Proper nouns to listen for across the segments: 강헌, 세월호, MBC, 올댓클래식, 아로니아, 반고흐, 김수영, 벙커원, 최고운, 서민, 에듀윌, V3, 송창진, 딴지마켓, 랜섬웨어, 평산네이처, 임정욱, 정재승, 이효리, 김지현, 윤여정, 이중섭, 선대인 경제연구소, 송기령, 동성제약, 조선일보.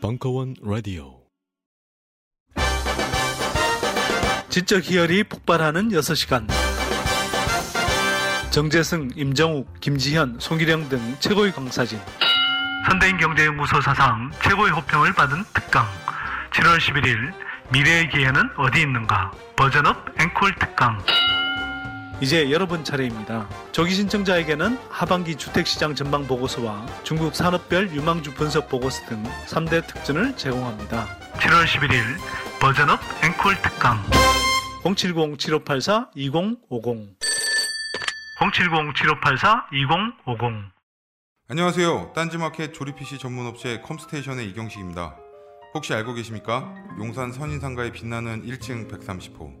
벙커원 라디오 지적희열이 폭발하는 6시간 정재승, 임정욱, 김지현, 송기령 등 최고의 강사진 선대인 경제연구소 사상 최고의 호평을 받은 특강 7월 11일 미래의 기회는 어디 있는가 버전업 앵콜 특강 이제 여러분 차례입니다. 조기 신청자에게는 하반기 주택시장 전망 보고서와 중국 산업별 유망주 분석 보고서 등 3대 특전을 제공합니다. 7월 11일 버전업 앵콜 특강 070-7584-2050 070-7584-2050 안녕하세요. 딴지마켓 조립PC 전문업체 컴스테이션의 이경식입니다. 혹시 알고 계십니까? 용산 선인상가에 빛나는 1층 130호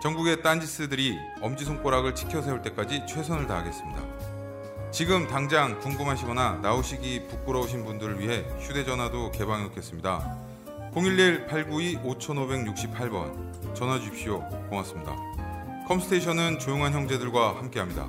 전국의 딴지스들이 엄지손가락을 치켜세울 때까지 최선을 다하겠습니다. 지금 당장 궁금하시거나 나오시기 부끄러우신 분들을 위해 휴대전화도 개방해놓겠습니다. 011-892-5568번 전화주십시오. 고맙습니다. 컴스테이션은 조용한 형제들과 함께합니다.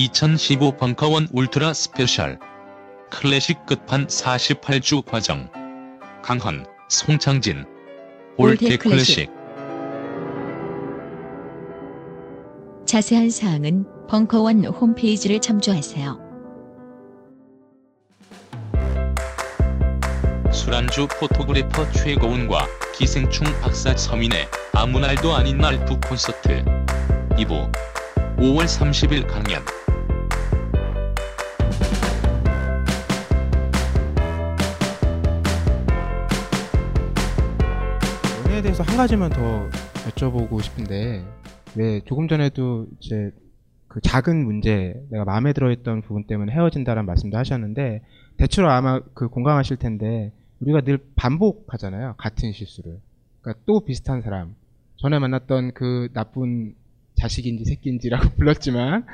(2015) 벙커원 울트라 스페셜 클래식 끝판 48주 과정 강헌, 송창진 올댓클래식 자세한 사항은 벙커원 홈페이지를 참조하세요. 술안주 포토그래퍼 최고운과 기생충 박사 서민의 아무 날도 아닌 날 2 콘서트 2부 5월 30일 강연 연애에 대해서 한 가지만 더 여쭤보고 싶은데 네, 조금 전에도 이제 그 작은 문제 내가 마음에 들어했던 부분 때문에 헤어진다라는 말씀도 하셨는데 대체로 아마 그 공감하실 텐데 우리가 늘 반복하잖아요. 같은 실수를. 그러니까 또 비슷한 사람 전에 만났던 그 나쁜 자식인지 새끼인지라고 불렀지만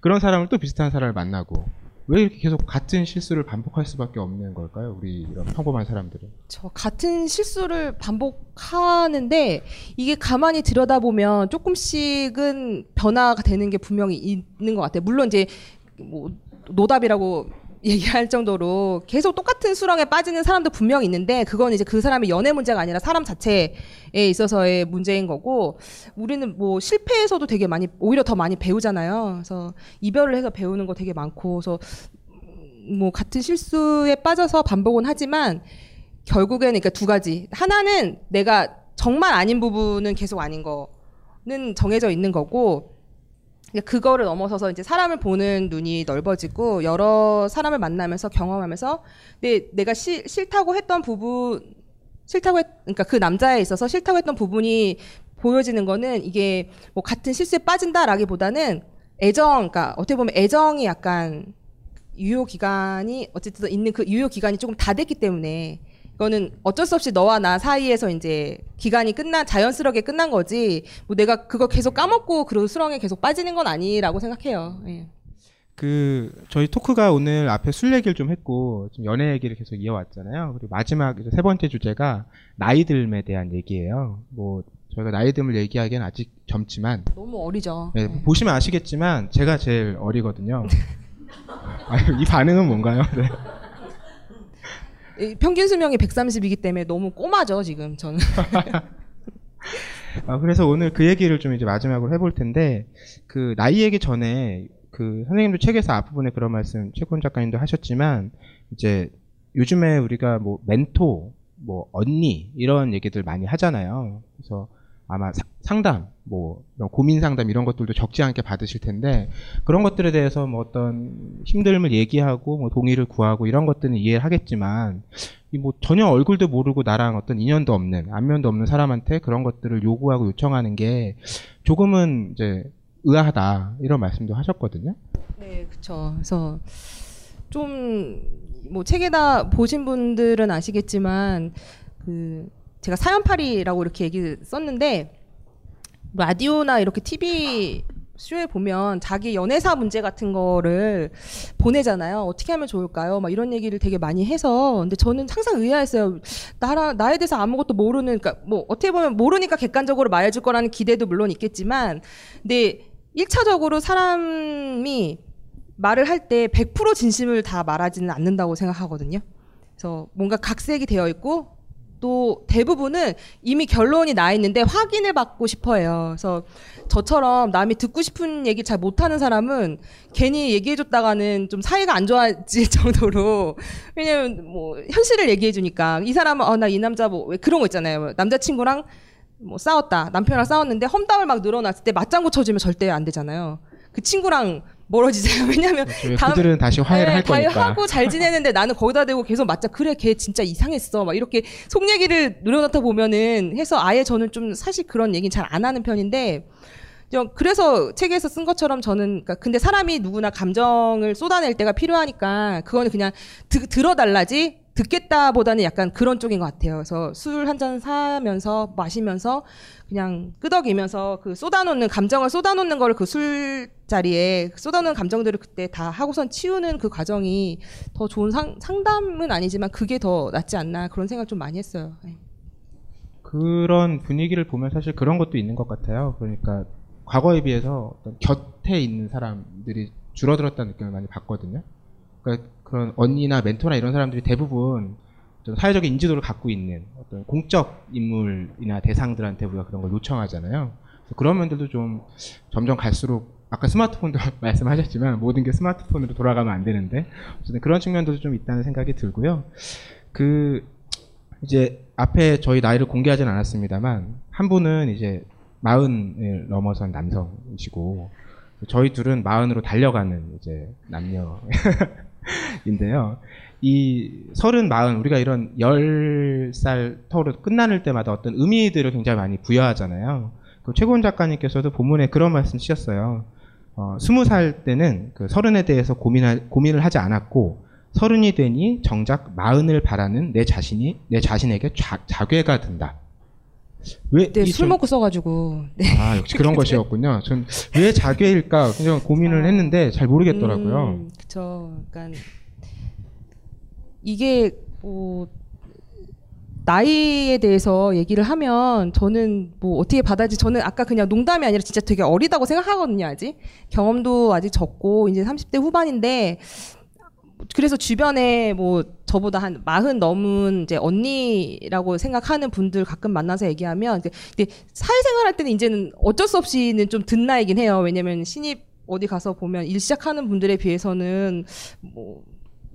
그런 사람을 또 비슷한 사람을 만나고 왜 이렇게 계속 같은 실수를 반복할 수밖에 없는 걸까요? 우리 이런 평범한 사람들은. 저 같은 실수를 반복하는데 이게 가만히 들여다보면 조금씩은 변화가 되는 게 분명히 있는 것 같아요. 물론 이제 뭐 노답이라고 얘기할 정도로 계속 똑같은 수렁에 빠지는 사람도 분명히 있는데 그건 이제 그 사람의 연애 문제가 아니라 사람 자체에 있어서의 문제인 거고 우리는 뭐 실패에서도 되게 많이 오히려 더 많이 배우잖아요. 그래서 이별을 해서 배우는 거 되게 많고 그래서 뭐 같은 실수에 빠져서 반복은 하지만 결국에는 그러니까 두 가지 하나는 내가 정말 아닌 부분은 계속 아닌 거는 정해져 있는 거고 그거를 넘어서서 이제 사람을 보는 눈이 넓어지고 여러 사람을 만나면서 경험하면서 내가 싫다고 했던 부분 그러니까 그 남자에 있어서 싫다고 했던 부분이 보여지는 거는 이게 뭐 같은 실수에 빠진다라기보다는 그러니까 어떻게 보면 애정이 약간 유효 기간이 어쨌든 있는 그 유효 기간이 조금 다 됐기 때문에 이거는 어쩔 수 없이 너와 나 사이에서 이제 기간이 자연스럽게 끝난 거지, 뭐 내가 그거 계속 까먹고 그런 수렁에 계속 빠지는 건 아니라고 생각해요. 예. 저희 토크가 오늘 앞에 술 얘기를 좀 했고, 좀 연애 얘기를 계속 이어왔잖아요. 그리고 마지막 이제 3번째 주제가 나이듦에 대한 얘기예요. 뭐, 저희가 나이듦을 얘기하기엔 아직 젊지만. 너무 어리죠. 예, 네. 보시면 아시겠지만, 제가 제일 어리거든요. 아유, 이 반응은 뭔가요? 네. 평균 수명이 130이기 때문에 너무 꼬마죠 지금 저는. 아, 그래서 오늘 그 얘기를 좀 이제 마지막으로 해볼 텐데, 그 나이 얘기 전에 그 선생님도 책에서 앞부분에 그런 말씀 최고운 작가님도 하셨지만, 이제 요즘에 우리가 뭐 멘토, 뭐 언니 이런 얘기들 많이 하잖아요. 그래서 아마 상담, 뭐 이런 고민 상담 이런 것들도 적지 않게 받으실 텐데, 그런 것들에 대해서 뭐 어떤 힘듦을 얘기하고 뭐 동의를 구하고 이런 것들은 이해를 하겠지만, 이 뭐 전혀 얼굴도 모르고 나랑 어떤 인연도 없는, 안면도 없는 사람한테 그런 것들을 요구하고 요청하는 게 조금은 이제 의아하다 이런 말씀도 하셨거든요. 네, 그렇죠. 그래서 좀 뭐 책에다 보신 분들은 아시겠지만, 그 제가 사연팔이라고 이렇게 얘기 썼는데, 라디오나 이렇게 TV 쇼에 보면 자기 연애사 문제 같은 거를 보내잖아요. 어떻게 하면 좋을까요? 막 이런 얘기를 되게 많이 해서. 근데 저는 항상 의아했어요. 나에 대해서 아무것도 모르는, 그러니까 뭐 어떻게 보면 모르니까 객관적으로 말해줄 거라는 기대도 물론 있겠지만, 근데 1차적으로 사람이 말을 할 때 100% 진심을 다 말하지는 않는다고 생각하거든요. 그래서 뭔가 각색이 되어 있고, 또 대부분은 이미 결론이 나 있는데 확인을 받고 싶어 해요. 그래서 저처럼 남이 듣고 싶은 얘기 잘 못하는 사람은 괜히 얘기해줬다가는 좀 사이가 안 좋아질 정도로, 왜냐면 뭐 현실을 얘기해주니까. 이 사람은 나 이 남자 뭐 왜 그런 거 있잖아요. 남자친구랑 뭐 싸웠다, 남편이랑 싸웠는데 험담을 막 늘어놨을 때 맞장구 쳐주면 절대 안 되잖아요. 그 친구랑 멀어지세요. 왜냐면 다음, 그들은 다시 화해를 할 거니까. 화해하고 잘 지내는데 나는 거기다 대고 계속 맞자. 그래, 걔 진짜 이상했어. 막 이렇게 속 얘기를 늘어놓다 보면은 해서, 아예 저는 좀 사실 그런 얘기는 잘 안 하는 편인데, 그래서 책에서 쓴 것처럼 저는, 근데 사람이 누구나 감정을 쏟아낼 때가 필요하니까 그거는 그냥 들어달라지 듣겠다 보다는 약간 그런 쪽인 것 같아요. 그래서 술 한 잔 사면서 마시면서 그냥 끄덕이면서 그 쏟아놓는 감정을 쏟아놓는 거를, 그 술자리에 쏟아놓는 감정들을 그때 다 하고선 치우는 그 과정이 더 좋은 상담은 아니지만 그게 더 낫지 않나 그런 생각 좀 많이 했어요. 그런 분위기를 보면 사실 그런 것도 있는 것 같아요. 그러니까 과거에 비해서 어떤 곁에 있는 사람들이 줄어들었다는 느낌을 많이 받거든요. 그러니까 그런 언니나 멘토나 이런 사람들이 대부분 좀 사회적인 인지도를 갖고 있는 어떤 공적 인물이나 대상들한테 우리가 그런 걸 요청하잖아요. 그래서 그런 면들도 좀 점점 갈수록, 아까 스마트폰도 말씀하셨지만 모든 게 스마트폰으로 돌아가면 안 되는데, 어쨌든 그런 측면도 좀 있다는 생각이 들고요. 그 이제 앞에 저희 나이를 공개하진 않았습니다만, 한 분은 이제 40을 넘어선 남성이시고, 저희 둘은 40으로 달려가는 이제 남녀인데요. 이 30, 40, 우리가 이런 10살 터로 끝나는 때마다 어떤 의미들을 굉장히 많이 부여하잖아요. 그 최고운 작가님께서도 본문에 그런 말씀 쓰셨어요. 20살 때는 그 30에 대해서 고민을 하지 않았고, 30이 되니 정작 40을 바라는 내 자신에게 자괴가 든다. 왜? 네, 술 먹고 써가지고. 네. 아, 역시 그런 것이었군요. 전 왜 자괴일까 굉장히 고민을 했는데 잘 모르겠더라고요. 그쵸. 그러니까 이게 뭐 나이에 대해서 얘기를 하면 저는 뭐 어떻게 받아들지, 저는 아까 그냥 농담이 아니라 진짜 되게 어리다고 생각하거든요. 아직 경험도 아직 적고 이제 30대 후반인데, 그래서 주변에 뭐 저보다 한 40 넘은 이제 언니라고 생각하는 분들 가끔 만나서 얘기하면, 근데 사회생활 할 때는 이제는 어쩔 수 없이는 좀 든 나이긴 해요. 왜냐면 신입 어디 가서 보면 일 시작하는 분들에 비해서는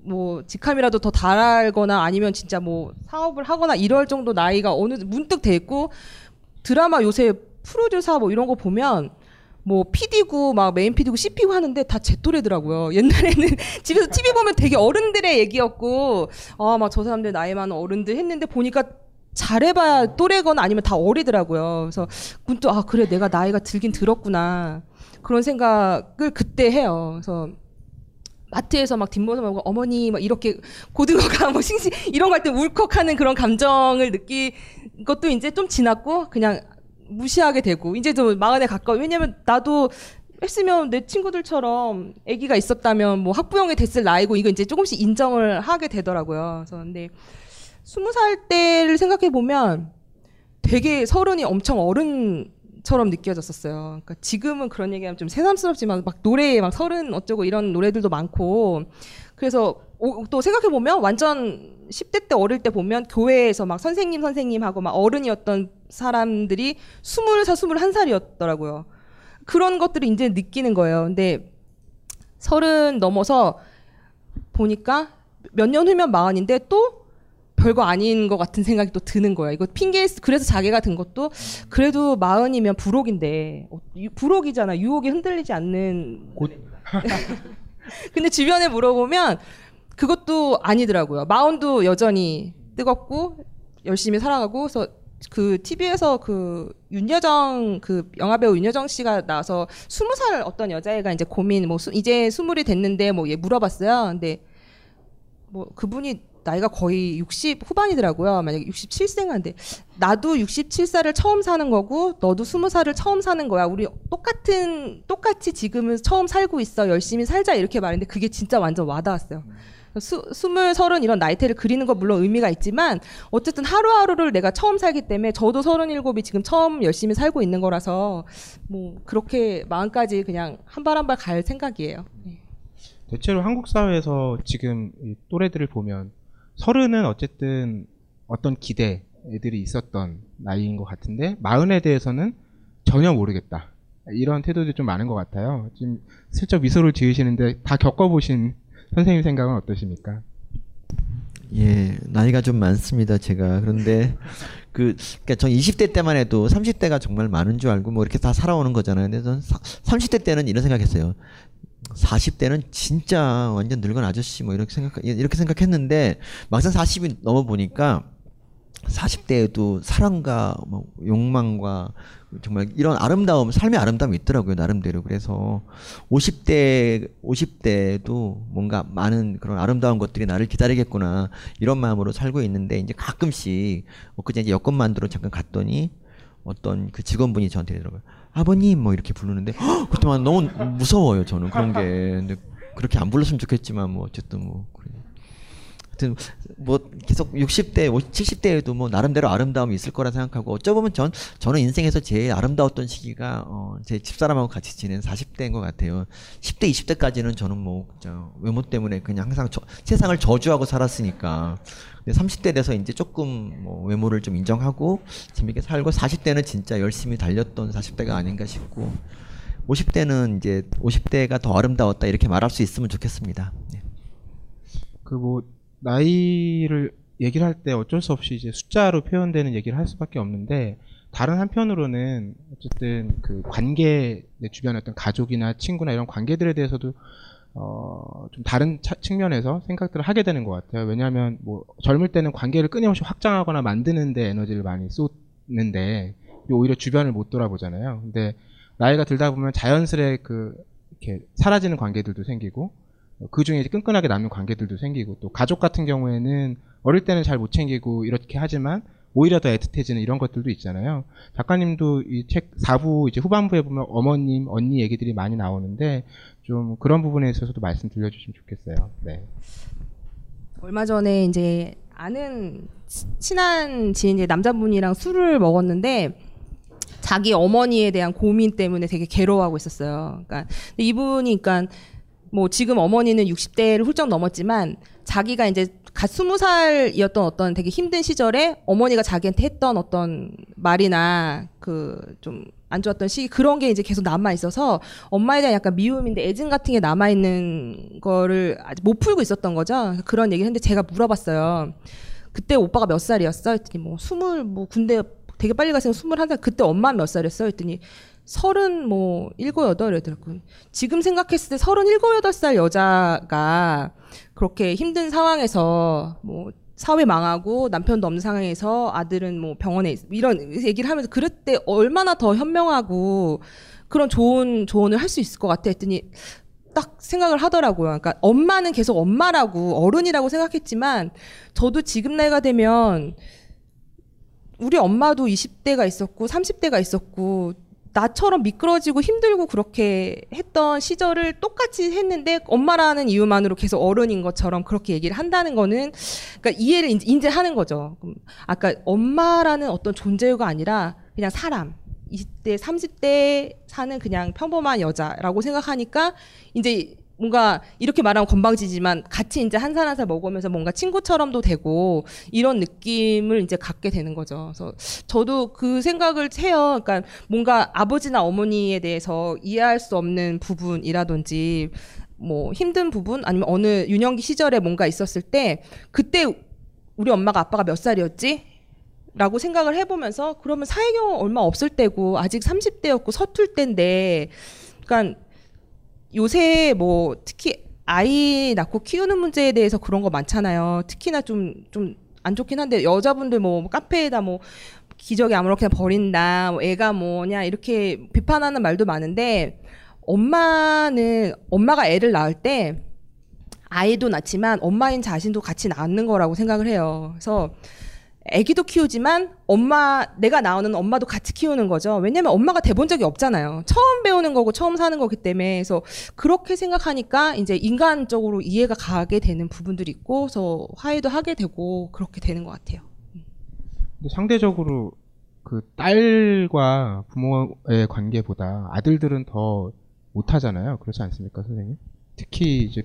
뭐 직함이라도 더 달하거나 아니면 진짜 뭐 사업을 하거나 이럴 정도 나이가 어느 문득 돼 있고, 드라마 요새 프로듀서 뭐 이런 거 보면 뭐 PD고 막 메인 PD고 CP고 하는데 다 제 또래더라고요. 옛날에는 집에서 TV 보면 되게 어른들의 얘기였고, 아 막 저 사람들 나이 많은 어른들 했는데 보니까 잘해봐야 또래거나 아니면 다 어리더라고요. 그래서 문득 아 그래 내가 나이가 들긴 들었구나 그런 생각을 그때 해요. 그래서 마트에서 막 뒷모습하고 어머니 막 이렇게 고등어가 뭐 싱싱 이런 거 할 때 울컥하는 그런 감정을 느낀 것도 이제 좀 지났고 그냥 무시하게 되고, 이제 좀 40에 가까워. 왜냐면 나도 했으면 내 친구들처럼 아기가 있었다면 뭐 학부형이 됐을 나이고, 이거 이제 조금씩 인정을 하게 되더라고요. 그래서 근데 20살 때를 생각해 보면 되게 30이 엄청 어른처럼 느껴졌었어요. 그러니까 지금은 그런 얘기하면 좀 새삼스럽지만 막 노래에 막 30 어쩌고 이런 노래들도 많고, 그래서 또 생각해보면 완전 10대 때 어릴 때 보면 교회에서 막 선생님 하고 막 어른이었던 사람들이 20살, 21살이었더라고요. 그런 것들을 이제 느끼는 거예요. 근데 30 넘어서 보니까 몇 년 후면 40인데 또 별거 아닌 것 같은 생각이 또 드는 거예요. 이거 핑계, 그래서 자기가 든 것도 그래도 40이면 불혹인데, 불혹이잖아. 유혹이 흔들리지 않는. 곧. 근데 주변에 물어보면 그것도 아니더라고요. 40도 여전히 뜨겁고 열심히 살아가고. 그래서 그 TV에서 그 윤여정, 그 영화배우 윤여정 씨가 나와서 20살 어떤 여자애가 이제 고민, 뭐 이제 20이 됐는데 뭐 얘 물어봤어요. 근데 뭐 그분이 나이가 거의 60 후반이더라고요. 만약에 67세인데 나도 67살을 처음 사는 거고 너도 20살을 처음 사는 거야. 우리 똑같이 지금은 처음 살고 있어. 열심히 살자. 이렇게 말했는데 그게 진짜 완전 와닿았어요. 20, 30 이런 나이대를 그리는 건 물론 의미가 있지만 어쨌든 하루하루를 내가 처음 살기 때문에 저도 37이 지금 처음 열심히 살고 있는 거라서 뭐 그렇게 마음까지 그냥 한 발 한 발 갈 생각이에요. 네. 대체로 한국 사회에서 지금 이 또래들을 보면 30은 어쨌든 어떤 기대, 애들이 있었던 나이인 것 같은데 40에 대해서는 전혀 모르겠다. 이런 태도들이 좀 많은 것 같아요. 지금 슬쩍 미소를 지으시는데 다 겪어보신 선생님 생각은 어떠십니까? 예, 나이가 좀 많습니다, 제가. 그런데 그러니까 전 20대 때만 해도 30대가 정말 많은 줄 알고 뭐 이렇게 다 살아오는 거잖아요. 근데 전 30대 때는 이런 생각했어요. 40대는 진짜 완전 늙은 아저씨 뭐 이렇게 생각했는데 막상 40이 넘어 보니까 40대에도 사랑과 뭐 욕망과 정말 이런 아름다움, 삶의 아름다움이 있더라고요, 나름대로. 그래서 50대에도 뭔가 많은 그런 아름다운 것들이 나를 기다리겠구나, 이런 마음으로 살고 있는데, 이제 가끔씩, 그제 이제 여권 만들어 잠깐 갔더니, 어떤 그 직원분이 저한테 이러더라고요. 아버님, 뭐 이렇게 부르는데, 그때만 너무 무서워요, 저는. 그런 게. 근데 그렇게 안 불렀으면 좋겠지만, 뭐, 어쨌든 뭐. 그래. 하여튼 뭐 계속 60대, 70대에도 뭐 나름대로 아름다움이 있을 거라 생각하고, 어쩌면 저는 인생에서 제일 아름다웠던 시기가 제 집사람하고 같이 지낸 40대인 것 같아요. 10대, 20대까지는 저는 뭐 외모 때문에 그냥 항상 세상을 저주하고 살았으니까. 근데 30대 돼서 이제 조금 뭐 외모를 좀 인정하고 재밌게 살고, 40대는 진짜 열심히 달렸던 40대가 아닌가 싶고, 50대는 이제 50대가 더 아름다웠다, 이렇게 말할 수 있으면 좋겠습니다. 네. 그 뭐 나이를 얘기를 할 때 어쩔 수 없이 이제 숫자로 표현되는 얘기를 할 수밖에 없는데, 다른 한편으로는 어쨌든 그 관계, 내 주변 어떤 가족이나 친구나 이런 관계들에 대해서도 좀 다른 측면에서 생각들을 하게 되는 것 같아요. 왜냐하면 뭐 젊을 때는 관계를 끊임없이 확장하거나 만드는데 에너지를 많이 쏟는데 오히려 주변을 못 돌아보잖아요. 근데 나이가 들다 보면 자연스레 그 이렇게 사라지는 관계들도 생기고, 그 중에 이제 끈끈하게 남는 관계들도 생기고, 또 가족 같은 경우에는 어릴 때는 잘 못 챙기고 이렇게 하지만 오히려 더 애틋해지는 이런 것들도 있잖아요. 작가님도 이 책 4부 이제 후반부에 보면 어머님, 언니 얘기들이 많이 나오는데 좀 그런 부분에 있어서도 말씀 들려주시면 좋겠어요. 네. 얼마 전에 이제 아는 친한 지인 남자분이랑 술을 먹었는데 자기 어머니에 대한 고민 때문에 되게 괴로워하고 있었어요. 그러니까 이분이 뭐 지금 어머니는 60대를 훌쩍 넘었지만 자기가 이제 갓 20살이었던 어떤 되게 힘든 시절에 어머니가 자기한테 했던 어떤 말이나 그 좀 안 좋았던 시기, 그런 게 이제 계속 남아 있어서 엄마에 대한 약간 미움인데 애증 같은 게 남아 있는 거를 아직 못 풀고 있었던 거죠. 그런 얘기를 했는데 제가 물어봤어요. 그때 오빠가 몇 살이었어? 했더니 뭐 군대 되게 빨리 갔으면 21살. 그때 엄마 몇 살이었어? 했더니 37, 38 이랬더라고요. 지금 생각했을 때 37, 38살 여자가 그렇게 힘든 상황에서 뭐 사회 망하고 남편도 없는 상황에서 아들은 뭐 병원에 이런 얘기를 하면서, 그럴 때 얼마나 더 현명하고 그런 좋은 조언을 할 수 있을 것 같아 했더니 딱 생각을 하더라고요. 그러니까 엄마는 계속 엄마라고, 어른이라고 생각했지만 저도 지금 나이가 되면 우리 엄마도 20대가 있었고 30대가 있었고 나처럼 미끄러지고 힘들고 그렇게 했던 시절을 똑같이 했는데 엄마라는 이유만으로 계속 어른인 것처럼 그렇게 얘기를 한다는 거는, 그러니까 이해를 이제 하는 거죠. 아까 엄마라는 어떤 존재가 아니라 그냥 사람, 20대, 30대 사는 그냥 평범한 여자라고 생각하니까 이제 뭔가 이렇게 말하면 건방지지만 같이 이제 한 살 한 살 먹으면서 뭔가 친구처럼도 되고 이런 느낌을 이제 갖게 되는 거죠. 그래서 저도 그 생각을 해요. 그러니까 뭔가 아버지나 어머니에 대해서 이해할 수 없는 부분이라든지 뭐 힘든 부분 아니면 어느 유년기 시절에 뭔가 있었을 때 그때 우리 엄마가 아빠가 몇 살이었지? 라고 생각을 해보면서 그러면 사회경험 얼마 없을 때고 아직 30대였고 서툴 때인데 그러니까 요새 뭐 특히 아이 낳고 키우는 문제에 대해서 그런 거 많잖아요. 특히나 좀 안 좋긴 한데 여자분들 뭐 카페에다 뭐 기저귀 아무렇게나 버린다 뭐 애가 뭐냐 이렇게 비판하는 말도 많은데 엄마가 애를 낳을 때 아이도 낳지만 엄마인 자신도 같이 낳는 거라고 생각을 해요. 그래서 애기도 키우지만 내가 나오는 엄마도 같이 키우는 거죠. 왜냐면 엄마가 돼본 적이 없잖아요. 처음 배우는 거고 처음 사는 거기 때문에. 그래서 그렇게 생각하니까 이제 인간적으로 이해가 가게 되는 부분들이 있고, 그래서 화해도 하게 되고 그렇게 되는 것 같아요. 근데 상대적으로 그 딸과 부모의 관계보다 아들들은 더 못하잖아요. 그렇지 않습니까, 선생님? 특히 이제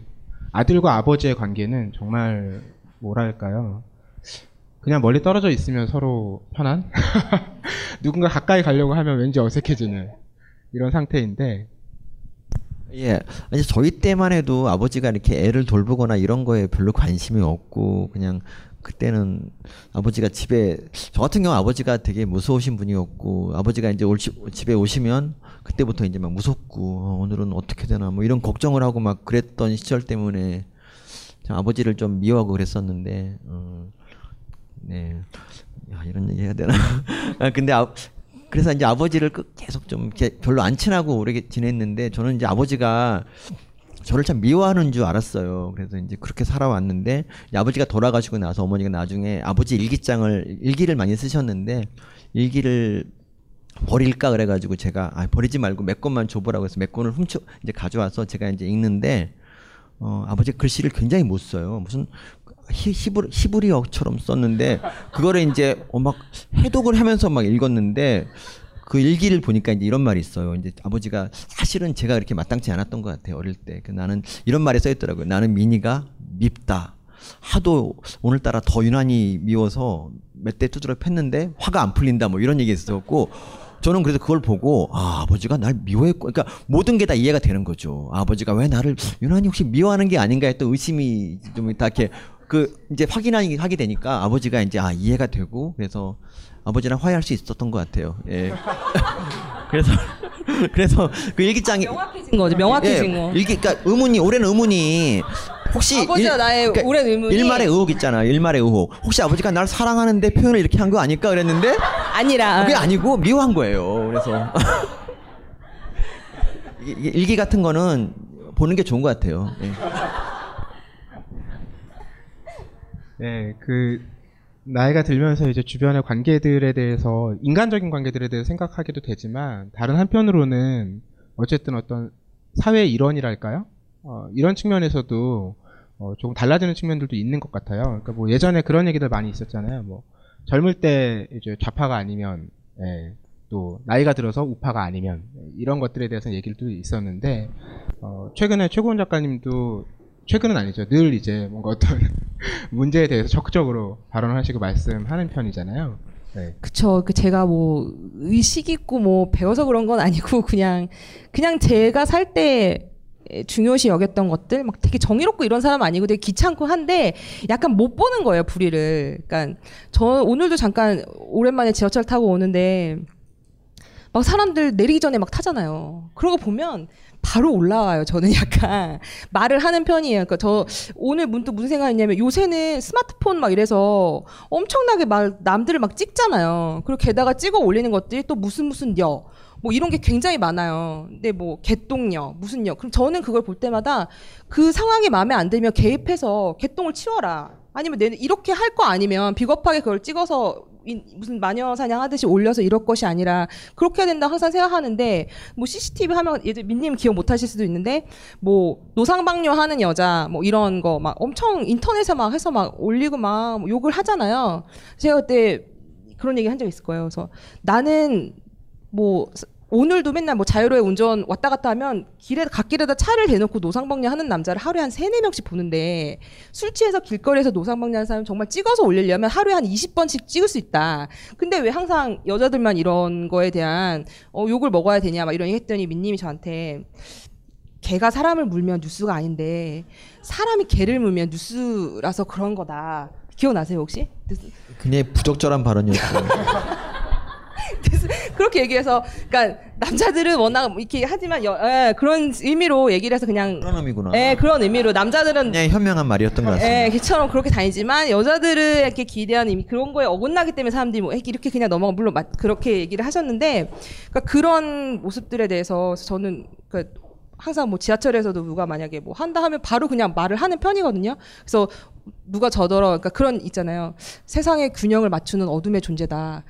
아들과 아버지의 관계는 정말 뭐랄까요? 그냥 멀리 떨어져 있으면 서로 편한? 누군가 가까이 가려고 하면 왠지 어색해지는 이런 상태인데. 예. 아니, 저희 때만 해도 아버지가 이렇게 애를 돌보거나 이런 거에 별로 관심이 없고, 그냥 그때는 아버지가 집에, 저 같은 경우 아버지가 되게 무서우신 분이었고, 아버지가 이제 집에 오시면 그때부터 이제 막 무섭고, 오늘은 어떻게 되나 뭐 이런 걱정을 하고 막 그랬던 시절 때문에 아버지를 좀 미워하고 그랬었는데, 네, 이런 얘기 해야 되나? 근데 그래서 이제 아버지를 계속 좀 이렇게 별로 안 친하고 오래 지냈는데, 저는 이제 아버지가 저를 참 미워하는 줄 알았어요. 그래서 이제 그렇게 살아왔는데, 이제 아버지가 돌아가시고 나서 어머니가 나중에 아버지 일기를 많이 쓰셨는데, 일기를 버릴까 그래가지고 제가 버리지 말고 몇 권만 줘보라고 해서 몇 권을 이제 가져와서 제가 이제 읽는데, 아버지가 글씨를 굉장히 못 써요. 무슨 히브리어처럼 썼는데, 그거를 이제 막 해독을 하면서 막 읽었는데, 그 일기를 보니까 이제 이런 말이 있어요. 이제 아버지가 사실은 제가 그렇게 마땅치 않았던 것 같아요, 어릴 때. 나는 이런 말이 써있더라고요. 나는 미니가 밉다. 하도 오늘따라 더 유난히 미워서 몇 대 두드려 팼는데 화가 안 풀린다. 뭐 이런 얘기 있었고, 저는 그래서 그걸 보고 아버지가 날 미워했고, 그러니까 모든 게 다 이해가 되는 거죠. 아버지가 왜 나를 유난히 혹시 미워하는 게 아닌가 했던 의심이 좀 다 이렇게 이제 확인하게 되니까 아버지가 이제 이해가 되고, 그래서 아버지랑 화해할 수 있었던 것 같아요. 예. 그래서 그 일기장이 명확해진 거죠. 명확해진 거. 예, 그러니까 오랜 의문이 혹시 아버지가 나의 그러니까 오랜 의문이 일말의 의혹 있잖아. 일말의 의혹. 혹시 아버지가 날 사랑하는데 표현을 이렇게 한 거 아닐까 그랬는데 아니라 그게 아니고 미워한 거예요. 그래서 일기 같은 거는 보는 게 좋은 것 같아요. 예. 네, 나이가 들면서 이제 주변의 관계들에 대해서, 인간적인 관계들에 대해서 생각하기도 되지만, 다른 한편으로는 어쨌든 어떤 사회의 일원이랄까요? 이런 측면에서도 조금 달라지는 측면들도 있는 것 같아요. 그러니까 뭐 예전에 그런 얘기들 많이 있었잖아요. 뭐 젊을 때 이제 좌파가 아니면, 예, 또 나이가 들어서 우파가 아니면, 이런 것들에 대해서 얘기도 있었는데, 최근에 최고운 작가님도, 최근은 아니죠. 늘 이제 뭔가 어떤 문제에 대해서 적극적으로 발언하시고 말씀하는 편이잖아요. 네. 그쵸. 제가 뭐 의식 있고 뭐 배워서 그런 건 아니고 그냥 제가 살 때 중요시 여겼던 것들, 막 되게 정의롭고 이런 사람 아니고 되게 귀찮고 한데 약간 못 보는 거예요, 불의를. 그러니까 저 오늘도 잠깐 오랜만에 지하철 타고 오는데 막 사람들 내리기 전에 막 타잖아요. 그러고 보면 바로 올라와요. 저는 약간 말을 하는 편이에요. 그러니까 저 오늘 문득 무슨 생각했냐면, 요새는 스마트폰 막 이래서 엄청나게 막 남들을 막 찍잖아요. 그리고 게다가 찍어 올리는 것들이 또 무슨 여 뭐 이런 게 굉장히 많아요. 근데 뭐 개똥녀 무슨 여, 그럼 저는 그걸 볼 때마다 그 상황이 마음에 안 들면 개입해서 개똥을 치워라, 아니면 내는 이렇게 할 거 아니면 비겁하게 그걸 찍어서 무슨 마녀 사냥하듯이 올려서 이럴 것이 아니라 그렇게 해야 된다 항상 생각하는데, 뭐 CCTV 하면 예전 민님 기억 못하실 수도 있는데 뭐 노상방뇨 하는 여자 뭐 이런 거 막 엄청 인터넷에 막 해서 막 올리고 막 욕을 하잖아요. 제가 그때 그런 얘기 한 적 있을 거예요. 그래서 나는 뭐 오늘도 맨날 뭐 자유로에 운전 왔다 갔다 하면 길에 갓길에다 차를 대놓고 노상방뇨 하는 남자를 하루에 한 3-4명씩 보는데, 술 취해서 길거리에서 노상방뇨 하는 사람 정말 찍어서 올리려면 하루에 한 20번씩 찍을 수 있다. 근데 왜 항상 여자들만 이런 거에 대한 욕을 먹어야 되냐 막 이런 얘기 했더니 민님이 저한테, 개가 사람을 물면 뉴스가 아닌데 사람이 개를 물면 뉴스라서 그런 거다. 기억나세요 혹시? 굉장히 부적절한 발언이었어요. 그렇게 얘기해서, 그러니까 남자들은 워낙 이렇게 하지만 그런 의미로 얘기를 해서 그냥 그런 의미구나. 예, 그런 의미로 남자들은 그냥 현명한 말이었던 것 같습니다. 예, 걔처럼 그렇게 다니지만 여자들은 이렇게 기대하는 의미, 그런 거에 어긋나기 때문에 사람들이 뭐 이렇게 그냥 넘어가, 물론 그렇게 얘기를 하셨는데, 그러니까 그런 모습들에 대해서 저는 그러니까 항상 뭐 지하철에서도 누가 만약에 뭐 한다 하면 바로 그냥 말을 하는 편이거든요. 그래서 누가 저더러, 그러니까 그런 있잖아요. 세상의 균형을 맞추는 어둠의 존재다.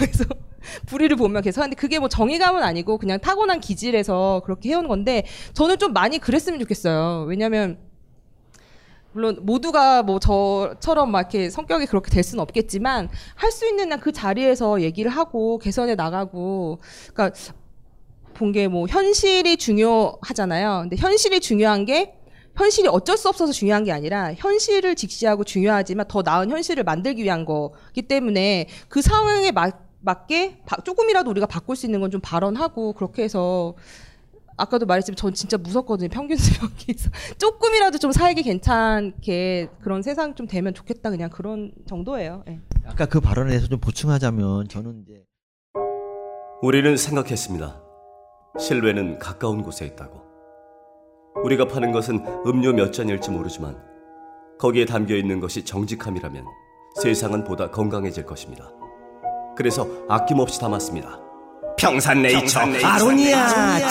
그래서 불의를 보면 계속 하는데, 그게 뭐 정의감은 아니고 그냥 타고난 기질에서 그렇게 해온 건데, 저는 좀 많이 그랬으면 좋겠어요. 왜냐면 물론 모두가 뭐 저처럼 막 이렇게 성격이 그렇게 될 수는 없겠지만, 할 수 있는 한 그 자리에서 얘기를 하고 개선해 나가고, 그러니까 본 게 뭐 현실이 중요하잖아요. 근데 현실이 중요한 게, 현실이 어쩔 수 없어서 중요한 게 아니라 현실을 직시하고 중요하지만 더 나은 현실을 만들기 위한 거기 때문에, 그 상황에 맞게 조금이라도 우리가 바꿀 수 있는 건 좀 발언하고, 그렇게 해서 아까도 말했지만 전 진짜 무섭거든요. 평균 수명에서 조금이라도 좀 살기 괜찮게 그런 세상 좀 되면 좋겠다, 그냥 그런 정도예요. 네. 아까 그 발언에 대해서 좀 보충하자면, 저는 이제 우리는 생각했습니다. 실외는 가까운 곳에 있다고. 우리가 파는 것은 음료 몇 잔일지 모르지만 거기에 담겨있는 것이 정직함이라면 세상은 보다 건강해질 것입니다. 그래서 아낌없이 담았습니다. 평산네이처, 아로니아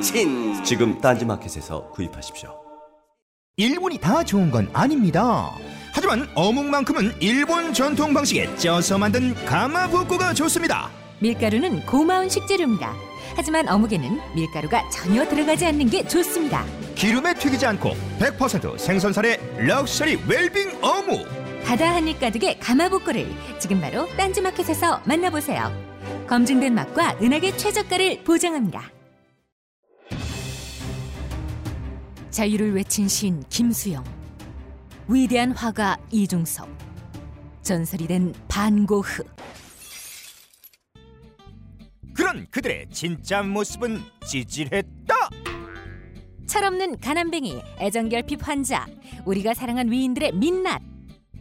친. 지금 딴지마켓에서 구입하십시오. 일본이 다 좋은 건 아닙니다. 하지만 어묵만큼은 일본 전통 방식에 쪄서 만든 가마부코가 좋습니다. 밀가루는 고마운 식재료입니다. 하지만 어묵에는 밀가루가 전혀 들어가지 않는 게 좋습니다. 기름에 튀기지 않고 100% 생선살의 럭셔리 웰빙 어묵. 바다 한입 가득의 가마부코를 지금 바로 딴지마켓에서 만나보세요. 검증된 맛과 은하계 최저가를 보장합니다. 자유를 외친 시인 김수영, 위대한 화가 이중섭, 전설이 된 반고흐. 그런 그들의 진짜 모습은 찌질했다. 철없는 가난뱅이, 애정결핍 환자, 우리가 사랑한 위인들의 민낯.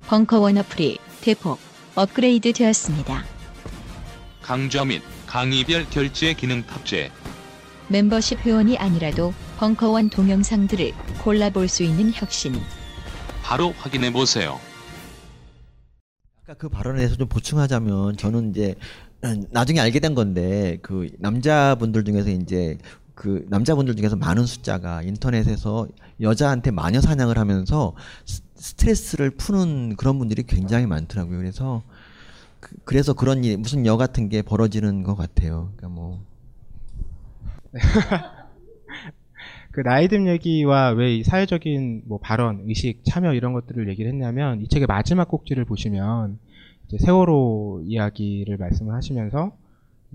벙커원 어플이 대폭 업그레이드 되었습니다. 강좌 및 강의별 결제 기능 탑재. 멤버십 회원이 아니라도 벙커원 동영상들을 골라볼 수 있는 혁신. 바로 확인해보세요. 아까 그 발언에 대해서 좀 보충하자면, 저는 이제 나중에 알게 된 건데, 그 남자분들 중에서 많은 숫자가 인터넷에서 여자한테 마녀 사냥을 하면서 스트레스를 푸는 그런 분들이 굉장히 많더라고요. 그래서 그래서 그런 일, 무슨 여 같은 게 벌어지는 것 같아요. 그러니까 뭐 그 나이듦 얘기와 왜 이 사회적인 뭐 발언, 의식, 참여 이런 것들을 얘기를 했냐면, 이 책의 마지막 꼭지를 보시면 이제 세월호 이야기를 말씀을 하시면서,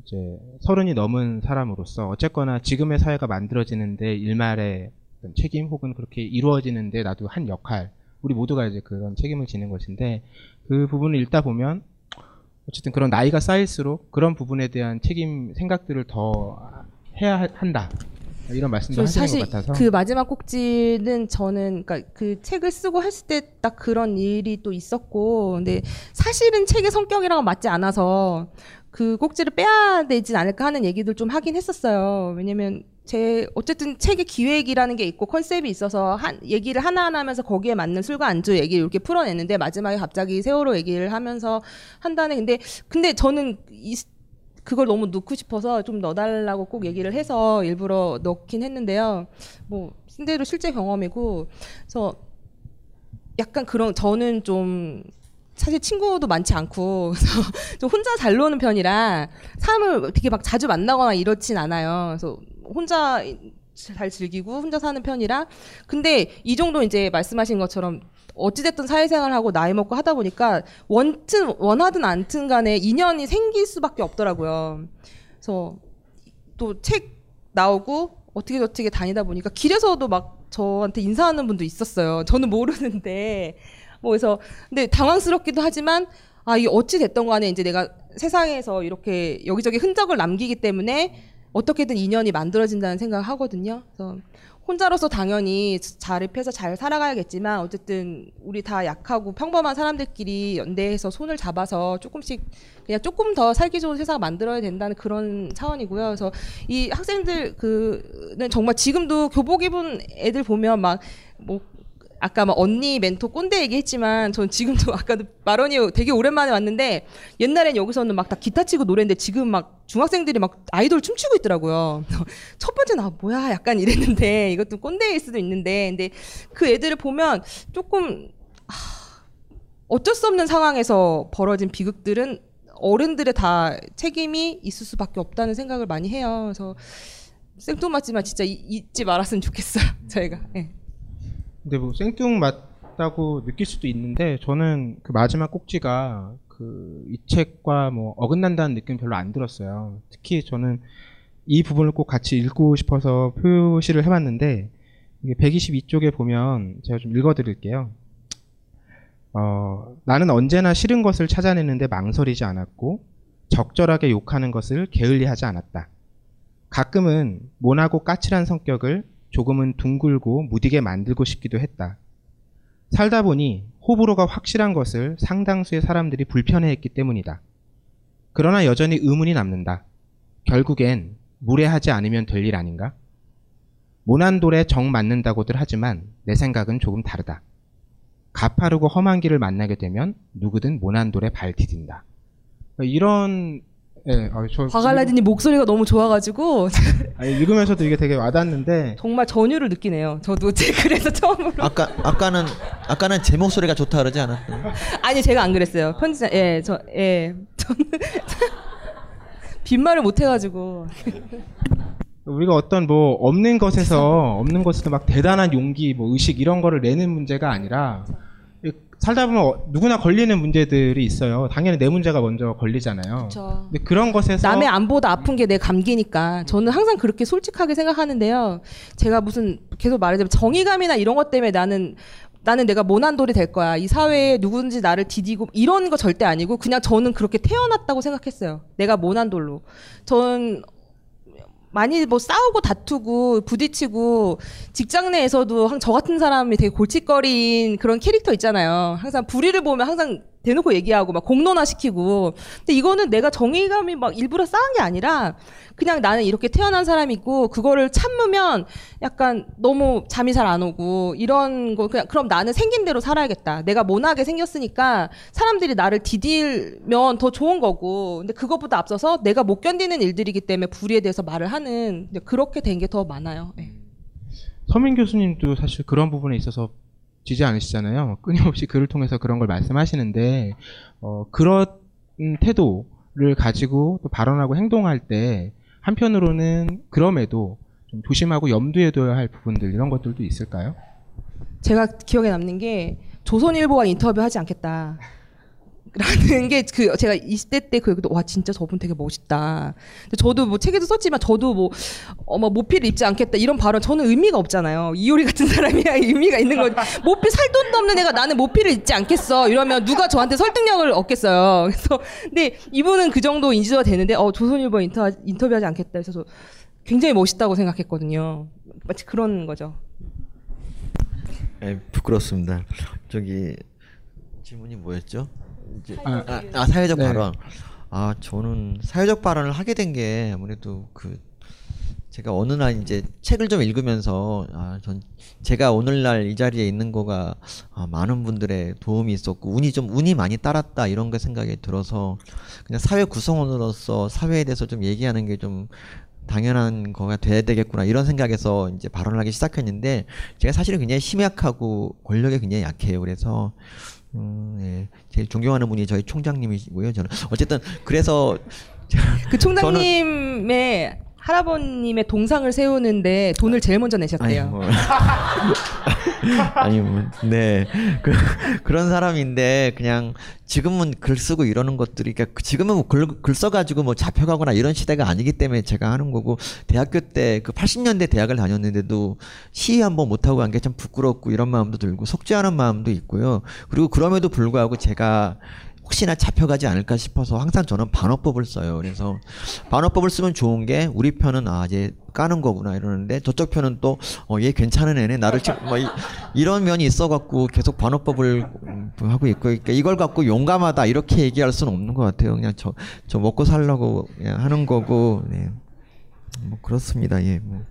이제 30이 넘은 사람으로서 어쨌거나 지금의 사회가 만들어지는데 일말의 책임 혹은 그렇게 이루어지는데 나도 한 역할, 우리 모두가 이제 그런 책임을 지는 것인데, 그 부분을 읽다 보면 어쨌든 그런 나이가 쌓일수록 그런 부분에 대한 책임 생각들을 더 해야 한다. 이런 말씀도 하시는 것 같아서. 사실 그 마지막 꼭지는 저는, 그러니까 그 책을 쓰고 했을 때 딱 그런 일이 또 있었고, 근데 사실은 책의 성격이랑은 맞지 않아서 그 꼭지를 빼야 되진 않을까 하는 얘기들 좀 하긴 했었어요. 왜냐면 어쨌든 책의 기획이라는 게 있고 컨셉이 있어서 얘기를 하나하나 하면서 거기에 맞는 술과 안주 얘기를 이렇게 풀어냈는데, 마지막에 갑자기 세월호 얘기를 하면서 한다는. 근데 저는 그걸 너무 넣고 싶어서 좀 넣어달라고 꼭 얘기를 해서 일부러 넣긴 했는데요. 뭐 실제로 실제 경험이고, 그래서 약간 그런, 저는 좀 사실 친구도 많지 않고 그래서 좀 혼자 잘 노는 편이라 사람을 되게 막 자주 만나거나 이렇진 않아요. 그래서 혼자 잘 즐기고 혼자 사는 편이라. 근데 이 정도 이제 말씀하신 것처럼 어찌됐든 사회생활하고 나이 먹고 하다 보니까 원하든 안든 간에 인연이 생길 수밖에 없더라고요. 그래서 또 책 나오고 어떻게 저떻게 다니다 보니까 길에서도 막 저한테 인사하는 분도 있었어요. 저는 모르는데. 뭐 그래서 근데 당황스럽기도 하지만, 아, 이게 어찌됐든 간에 이제 내가 세상에서 이렇게 여기저기 흔적을 남기기 때문에 어떻게든 인연이 만들어진다는 생각을 하거든요. 그래서 혼자로서 당연히 자립해서 잘 살아가야겠지만 어쨌든 우리 다 약하고 평범한 사람들끼리 연대해서 손을 잡아서 조금씩 그냥 조금 더 살기 좋은 세상을 만들어야 된다는 그런 차원이고요. 그래서 이 학생들 그는 정말 지금도 교복 입은 애들 보면 막 뭐 아까 막 언니 멘토 꼰대 얘기했지만 전 지금도, 아까도 마론이 되게 오랜만에 왔는데 옛날엔 여기서는 막 다 기타 치고 노래인데 지금 막 중학생들이 막 아이돌 춤추고 있더라고요. 첫 번째 나 뭐야 약간 이랬는데, 이것도 꼰대일 수도 있는데, 근데 그 애들을 보면 조금 어쩔 수 없는 상황에서 벌어진 비극들은 어른들의 다 책임이 있을 수밖에 없다는 생각을 많이 해요. 그래서 생뚱맞지만 진짜 잊지 말았으면 좋겠어요, 저희가. 네. 근데 뭐 생뚱맞다고 느낄 수도 있는데 저는 그 마지막 꼭지가 그 이 책과 뭐 어긋난다는 느낌 별로 안 들었어요. 특히 저는 이 부분을 꼭 같이 읽고 싶어서 표시를 해봤는데, 이게 122쪽에 보면 제가 좀 읽어드릴게요. 나는 언제나 싫은 것을 찾아내는데 망설이지 않았고 적절하게 욕하는 것을 게을리하지 않았다. 가끔은 모나고 까칠한 성격을 조금은 둥글고 무디게 만들고 싶기도 했다. 살다 보니 호불호가 확실한 것을 상당수의 사람들이 불편해했기 때문이다. 그러나 여전히 의문이 남는다. 결국엔 무례하지 않으면 될 일 아닌가? 모난돌에 정 맞는다고들 하지만 내 생각은 조금 다르다. 가파르고 험한 길을 만나게 되면 누구든 모난돌에 발 디딘다. 이런... 네, 과갈라디님 목소리가 너무 좋아가지고 아니, 읽으면서도 이게 되게 와닿는데 정말 전율을 느끼네요. 저도 그래서 처음으로 아까는 제 목소리가 좋다 그러지 않았어요? 아니 제가 안 그랬어요. 편집자 저는 빈말을 못해가지고 우리가 어떤 뭐 없는 것에서 막 대단한 용기, 뭐 의식 이런 거를 내는 문제가 아니라 살다 보면 누구나 걸리는 문제들이 있어요. 당연히 내 문제가 먼저 걸리잖아요. 그쵸. 근데 그런 것에서 남의 안보다 아픈 게 내 감기니까 저는 항상 그렇게 솔직하게 생각하는데요. 제가 무슨 계속 말하자면 정의감이나 이런 것 때문에 나는 내가 모난돌이 될 거야, 이 사회에 누군지 나를 디디고 이런 거 절대 아니고 그냥 저는 그렇게 태어났다고 생각했어요. 내가 모난돌로. 전 많이 뭐 싸우고 다투고 부딪히고 직장 내에서도 저 같은 사람이 되게 골칫거리인 그런 캐릭터 있잖아요. 항상 불의를 보면 항상 대놓고 얘기하고 막 공론화시키고. 근데 이거는 내가 정의감이 막 일부러 쌓은 게 아니라 그냥 나는 이렇게 태어난 사람이고 그거를 참으면 약간 너무 잠이 잘 안 오고 이런 거, 그럼 나는 생긴 대로 살아야겠다. 내가 모나게 생겼으니까 사람들이 나를 디딜면 더 좋은 거고. 근데 그것보다 앞서서 내가 못 견디는 일들이기 때문에 불의에 대해서 말을 하는, 그렇게 된 게 더 많아요. 네. 서민 교수님도 사실 그런 부분에 있어서 지지 않으시잖아요. 끊임없이 글을 통해서 그런 걸 말씀하시는데, 그런 태도를 가지고 또 발언하고 행동할 때 한편으로는 그럼에도 좀 조심하고 염두에 둬야 할 부분들, 이런 것들도 있을까요? 제가 기억에 남는 게 조선일보와 인터뷰하지 않겠다 라는 게, 제가 20대 때 얘기도, 와, 진짜 저분 되게 멋있다. 근데 저도 뭐 책에도 썼지만 저도 뭐 모피를 입지 않겠다 이런 발언, 저는 의미가 없잖아요. 이효리 같은 사람이야 의미가 있는 거지. 모피, 살 돈도 없는 애가 나는 모피를 입지 않겠어 이러면 누가 저한테 설득력을 얻겠어요. 그래서 근데 이분은 그 정도 인지도가 되는데, 조선일보 인터뷰하지 않겠다 해서 굉장히 멋있다고 생각했거든요. 마치 그런 거죠. 에, 부끄럽습니다. 저기 질문이 뭐였죠? 사회적 발언. 네. 저는 사회적 발언을 하게 된 게 아무래도 그 제가 어느 날 이제 책을 좀 읽으면서 제가 오늘날 이 자리에 있는 거가 많은 분들의 도움이 있었고 운이 많이 따랐다 이런 게 생각이 들어서 그냥 사회 구성원으로서 사회에 대해서 좀 얘기하는 게 좀 당연한 거가 돼야 되겠구나 이런 생각에서 이제 발언을 하기 시작했는데 제가 사실은 굉장히 심약하고 권력이 굉장히 약해요. 그래서 예. 제일 존경하는 분이 저희 총장님이시고요. 저는 어쨌든 그래서 그 총장님의 할아버님의 동상을 세우는데 돈을 제일 먼저 내셨대요. 아니 뭐 네 그런 사람인데 그냥 지금은 글 쓰고 이러는 것들이 그러니까 지금은 뭐 글 써가지고 뭐 잡혀가거나 이런 시대가 아니기 때문에 제가 하는 거고 대학교 때 그 80년대 대학을 다녔는데도 시위 한번 못 하고 간 게 참 부끄럽고 이런 마음도 들고 속죄하는 마음도 있고요. 그리고 그럼에도 불구하고 제가 혹시나 잡혀가지 않을까 싶어서 항상 저는 반어법을 써요. 그래서 반어법을 쓰면 좋은 게 우리 편은 이제 까는 거구나 이러는데 저쪽 편은 또 얘 괜찮은 애네 나를 이런 면이 있어갖고 계속 반어법을 하고 있고 그러니까 이걸 갖고 용감하다 이렇게 얘기할 수는 없는 것 같아요. 그냥 저 먹고 살려고 그냥 하는 거고 네. 뭐 그렇습니다. 예. 뭐.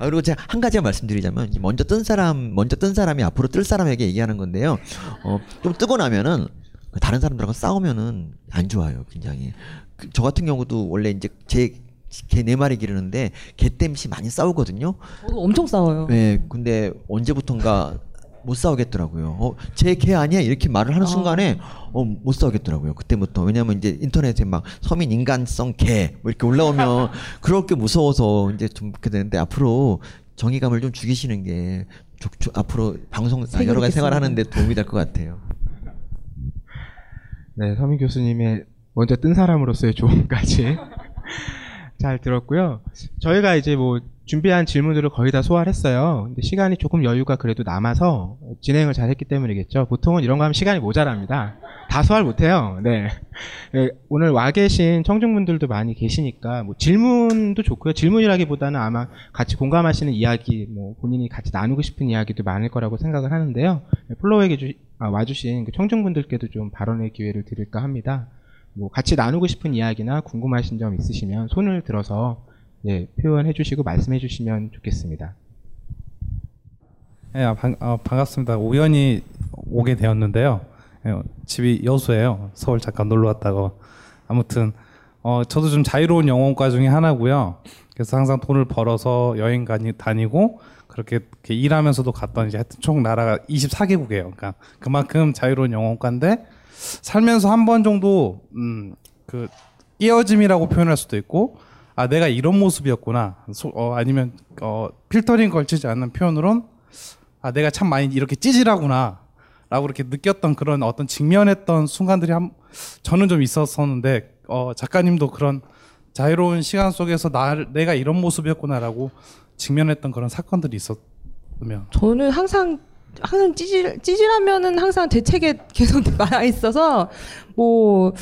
그리고 제가 한 가지 말씀드리자면 먼저 뜬 사람이 앞으로 뜰 사람에게 얘기하는 건데요. 좀 뜨고 나면은 다른 사람들하고 싸우면은 안 좋아요, 굉장히. 저 같은 경우도 원래 이제 개 4마리 기르는데 개 땜시 많이 싸우거든요. 저도 엄청 싸워요. 네, 근데 언제부턴가 못 싸우겠더라고요. 제 개 아니야? 이렇게 말을 하는 순간에 못 싸우겠더라고요. 그때부터. 왜냐면 이제 인터넷에 막 서민 인간성 개 뭐 이렇게 올라오면 그렇게 무서워서 이제 좀 그렇게 되는데 앞으로 정의감을 좀 죽이시는 게 앞으로 방송 여러 가지 생활하는데 도움이 될 것 같아요. 네, 서민 교수님의 먼저 뜬 사람으로서의 조언까지 잘 들었고요. 저희가 이제 뭐 준비한 질문들을 거의 다 소화했어요. 근데 시간이 조금 여유가 그래도 남아서 진행을 잘했기 때문이겠죠. 보통은 이런 거 하면 시간이 모자랍니다. 다 소화를 못해요. 네. 네, 오늘 와 계신 청중분들도 많이 계시니까 뭐 질문도 좋고요. 질문이라기보다는 아마 같이 공감하시는 이야기, 뭐 본인이 같이 나누고 싶은 이야기도 많을 거라고 생각을 하는데요. 플로우에게 와주신 그 청중분들께도 좀 발언의 기회를 드릴까 합니다. 뭐 같이 나누고 싶은 이야기나 궁금하신 점 있으시면 손을 들어서 예, 표현해 주시고 말씀해 주시면 좋겠습니다. 예, 반갑습니다. 우연히 오게 되었는데요. 예, 집이 여수예요. 서울 잠깐 놀러 왔다가 아무튼 저도 좀 자유로운 영혼과 중에 하나고요. 그래서 항상 돈을 벌어서 여행 다니고 그렇게 일하면서도 갔던 이제 하여튼 총 나라가 24개국이에요. 그러니까 그만큼 자유로운 영혼과인데 살면서 한 번 정도 그 깨어짐이라고 표현할 수도 있고 내가 이런 모습이었구나 아니면 필터링 걸치지 않는 표현으론 내가 참 많이 이렇게 찌질하구나 라고 이렇게 느꼈던 그런 어떤 직면했던 순간들이 저는 좀 있었었는데 작가님도 그런 자유로운 시간 속에서 내가 이런 모습이었구나 라고 직면했던 그런 사건들이 있었으면 저는 항상 찌질하면은 항상 제 책에 계속 말아 있어서 뭐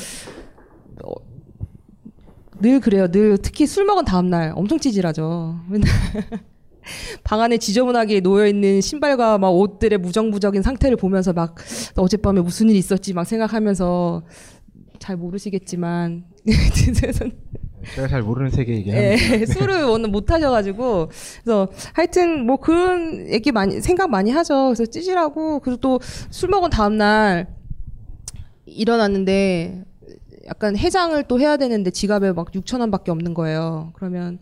늘 그래요. 늘 특히 술 먹은 다음 날 엄청 찌질하죠. 맨날 방 안에 지저분하게 놓여 있는 신발과 막 옷들의 무정부적인 상태를 보면서 막 어젯밤에 무슨 일이 있었지 막 생각하면서 잘 모르시겠지만 제가 잘 모르는 세계이긴 한데 네, 술을 워낙 못 하셔가지고 그래서 하여튼 뭐 그런 얘기 생각 많이 하죠. 그래서 찌질하고 그리고 또 술 먹은 다음 날 일어났는데 약간 해장을 또 해야 되는데 지갑에 막 6,000원밖에 없는 거예요. 그러면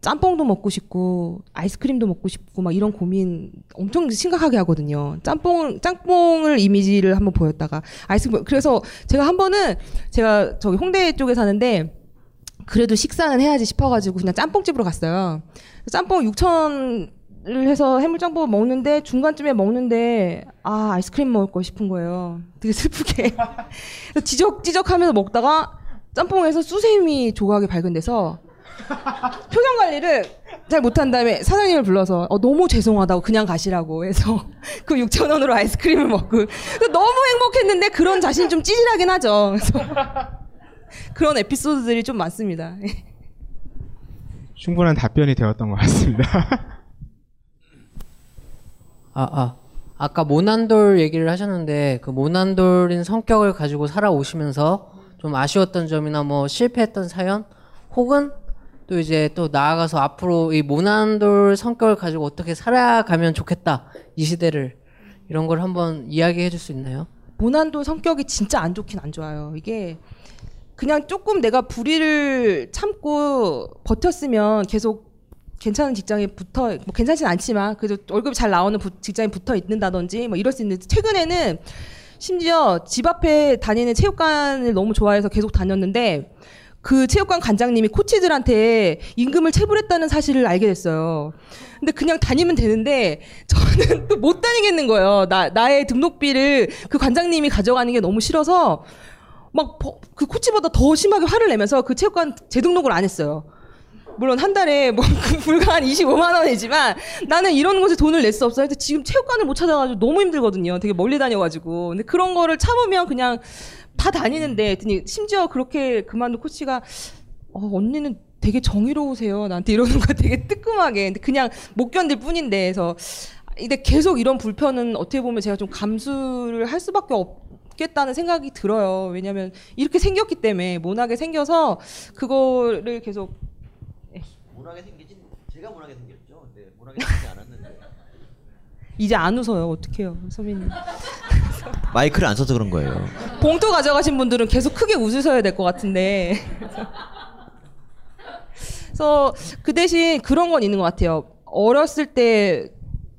짬뽕도 먹고 싶고 아이스크림도 먹고 싶고 막 이런 고민 엄청 심각하게 하거든요. 짬뽕을 이미지를 한번 보였다가 아이스크림 그래서 제가 한 번은 제가 저기 홍대 쪽에 사는데. 그래도 식사는 해야지 싶어가지고 그냥 짬뽕집으로 갔어요. 짬뽕 6,000원을 해서 해물짬뽕 먹는데 중간쯤에 먹는데 아이스크림 먹을 거 싶은 거예요. 되게 슬프게 지적지적하면서 먹다가 짬뽕에서 수세미 조각이 발견돼서 표정 관리를 잘 못한 다음에 사장님을 불러서 너무 죄송하다고 그냥 가시라고 해서 그 6,000원으로 아이스크림을 먹고 너무 행복했는데 그런 자신이 좀 찌질하긴 하죠. 그래서 그런 에피소드들이 좀 많습니다. 충분한 답변이 되었던 것 같습니다. 아까 모난돌 얘기를 하셨는데 그 모난돌인 성격을 가지고 살아오시면서 좀 아쉬웠던 점이나 뭐 실패했던 사연 혹은 또 이제 또 나아가서 앞으로 이 모난돌 성격을 가지고 어떻게 살아가면 좋겠다, 이 시대를, 이런 걸 한번 이야기해 줄 수 있나요? 모난돌 성격이 진짜 안 좋긴 안 좋아요. 이게 그냥 조금 내가 불의를 참고 버텼으면 계속 괜찮은 직장에 붙어, 뭐 괜찮진 않지만 그래도 월급이 잘 나오는 직장에 붙어 있는다든지 뭐 이럴 수 있는데, 최근에는 심지어 집 앞에 다니는 체육관을 너무 좋아해서 계속 다녔는데 그 체육관 관장님이 코치들한테 임금을 체불했다는 사실을 알게 됐어요. 근데 그냥 다니면 되는데 저는 또 못 다니겠는 거예요. 나의 등록비를 그 관장님이 가져가는 게 너무 싫어서 막 그 코치보다 더 심하게 화를 내면서 그 체육관 재등록을 안 했어요. 물론 한 달에 뭐 불과 한 25만 원이지만 나는 이런 곳에 돈을 낼 수 없어. 그래서 지금 체육관을 못 찾아가지고 너무 힘들거든요. 되게 멀리 다녀가지고. 근데 그런 거를 참으면 그냥 다 다니는데, 심지어 그렇게 그만둔 코치가 언니는 되게 정의로우세요, 나한테 이러는 거 되게 뜨끔하게. 근데 그냥 못 견딜 뿐인데. 그래서 근데 계속 이런 불편은 어떻게 보면 제가 좀 감수를 할 수밖에 없겠다는 생각이 들어요. 왜냐하면 이렇게 생겼기 때문에, 모나게 생겨서 그거를 계속. 모나게 생기진, 제가 모나게 생겼죠. 근데 모나게 생기지 않았는데. 이제 안 웃어요. 어떡해요, 서민님. 마이크를 안 써서 그런 거예요. 봉투 가져가신 분들은 계속 크게 웃으셔야 될 것 같은데. 그래서 그 대신 그런 건 있는 것 같아요. 어렸을 때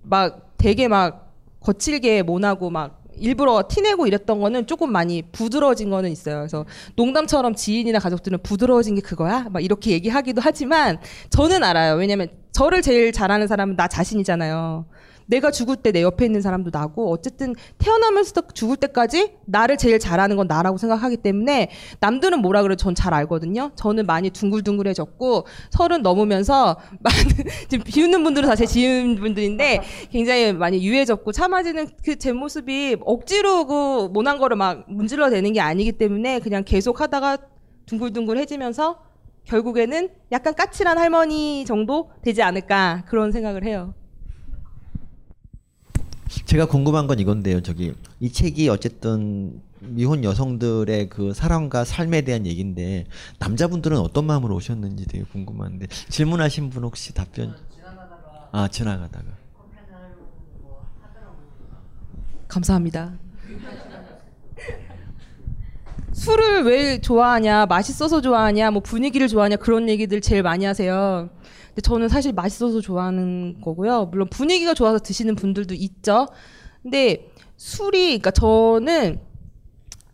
막 되게 막 거칠게 모나고 막 일부러 티내고 이랬던 거는 조금 많이 부드러워진 거는 있어요. 그래서 농담처럼 지인이나 가족들은 부드러워진 게 그거야? 막 이렇게 얘기하기도 하지만 저는 알아요. 왜냐면 저를 제일 잘 아는 사람은 나 자신이잖아요. 내가 죽을 때 내 옆에 있는 사람도 나고, 어쨌든 태어나면서 죽을 때까지 나를 제일 잘 아는 건 나라고 생각하기 때문에 남들은 뭐라 그래도 전 잘 알거든요. 저는 많이 둥글둥글해졌고 30 넘으면서 많은 지금 비웃는 분들은 다 제 지인분들인데 굉장히 많이 유해졌고 참아지는 그 제 모습이 억지로 그 모난 거를 막 문질러대는 게 아니기 때문에 그냥 계속 하다가 둥글둥글해지면서 결국에는 약간 까칠한 할머니 정도 되지 않을까, 그런 생각을 해요. 제가 궁금한 건 이건데요. 저기 이 책이 어쨌든 미혼 여성들의 그 사랑과 삶에 대한 얘기인데 남자분들은 어떤 마음으로 오셨는지 되게 궁금한데, 질문하신 분 혹시 답변? 지나가다가. 감사합니다. 술을 왜 좋아하냐, 맛있어서 좋아하냐, 뭐 분위기를 좋아하냐, 그런 얘기들 제일 많이 하세요. 근데 저는 사실 맛있어서 좋아하는 거고요. 물론 분위기가 좋아서 드시는 분들도 있죠. 근데 술이, 그러니까 저는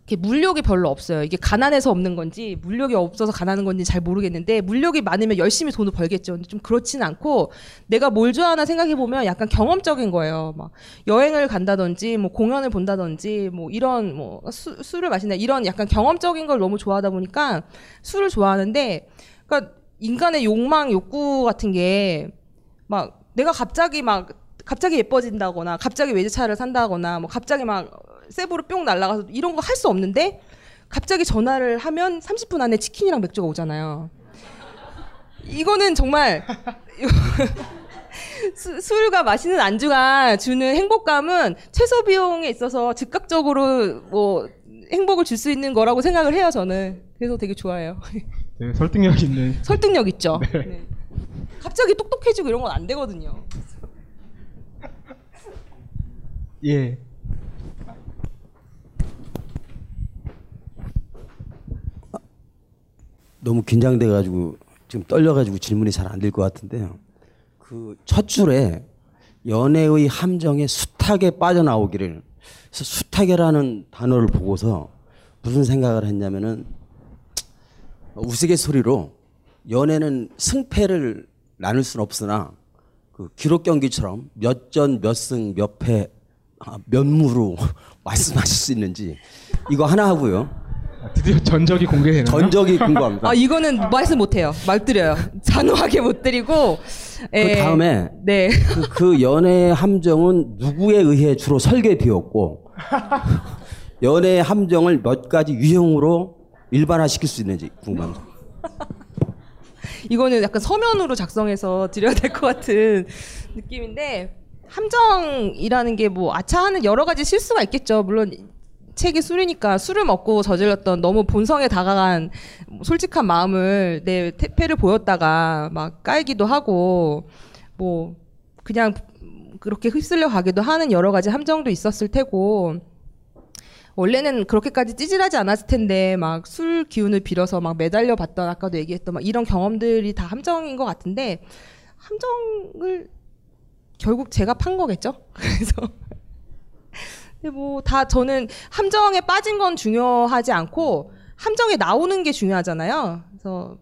이렇게 물욕이 별로 없어요. 이게 가난해서 없는 건지 물욕이 없어서 가난한 건지 잘 모르겠는데, 물욕이 많으면 열심히 돈을 벌겠죠. 근데 좀 그렇지는 않고 내가 뭘 좋아하나 생각해보면 약간 경험적인 거예요. 막 여행을 간다든지 뭐 공연을 본다든지 뭐 이런, 뭐 술을 마신다, 이런 약간 경험적인 걸 너무 좋아하다 보니까 술을 좋아하는데, 그러니까 인간의 욕망, 욕구 같은 게 막 내가 갑자기 예뻐진다거나 갑자기 외제차를 산다거나 뭐 갑자기 막 세부로 뿅 날아가서 이런 거 할 수 없는데 갑자기 전화를 하면 30분 안에 치킨이랑 맥주가 오잖아요. 이거는 정말 술과 맛있는 안주가 주는 행복감은 최소 비용에 있어서 즉각적으로 뭐 행복을 줄 수 있는 거라고 생각을 해요, 저는. 그래서 되게 좋아해요. 네, 설득력 있는. 설득력 있죠. 네. 네. 갑자기 똑똑해지고 이런 건 안 되거든요. 예. 너무 긴장돼가지고 지금 떨려가지고 질문이 잘 안 될 것 같은데요. 그 첫 줄에 연애의 함정에 숱하게 빠져나오기를, 그래서 숱하게라는 단어를 보고서 무슨 생각을 했냐면은, 우스갯소리로 연애는 승패를 나눌 수는 없으나 그 기록 경기처럼 몇 전 몇 승 몇 패 몇 무로 말씀하실 수 있는지, 이거 하나 하고요. 드디어 전적이 공개되나요? 전적이 궁금합니다. 이거는 말씀 못해요. 말 드려요. 단호하게 못 드리고. 그 다음에 네. 그 연애의 함정은 누구에 의해 주로 설계되었고 연애의 함정을 몇 가지 유형으로 일반화시킬 수 있는지 궁금합니다. 이거는 약간 서면으로 작성해서 드려야 될 것 같은 느낌인데, 함정이라는 게 뭐 아차하는 여러 가지 실수가 있겠죠. 물론 책이 술이니까 술을 먹고 저질렀던 너무 본성에 다가간 솔직한 마음을 내 태페를 보였다가 막 깔기도 하고 뭐 그냥 그렇게 휩쓸려 가기도 하는 여러 가지 함정도 있었을 테고 원래는 그렇게까지 찌질하지 않았을 텐데 막 술 기운을 빌어서 막 매달려 봤던 아까도 얘기했던 막 이런 경험들이 다 함정인 것 같은데 함정을 결국 제가 판 거겠죠. 그래서 근데 뭐 다 저는 함정에 빠진 건 중요하지 않고 함정에 나오는 게 중요하잖아요. 그래서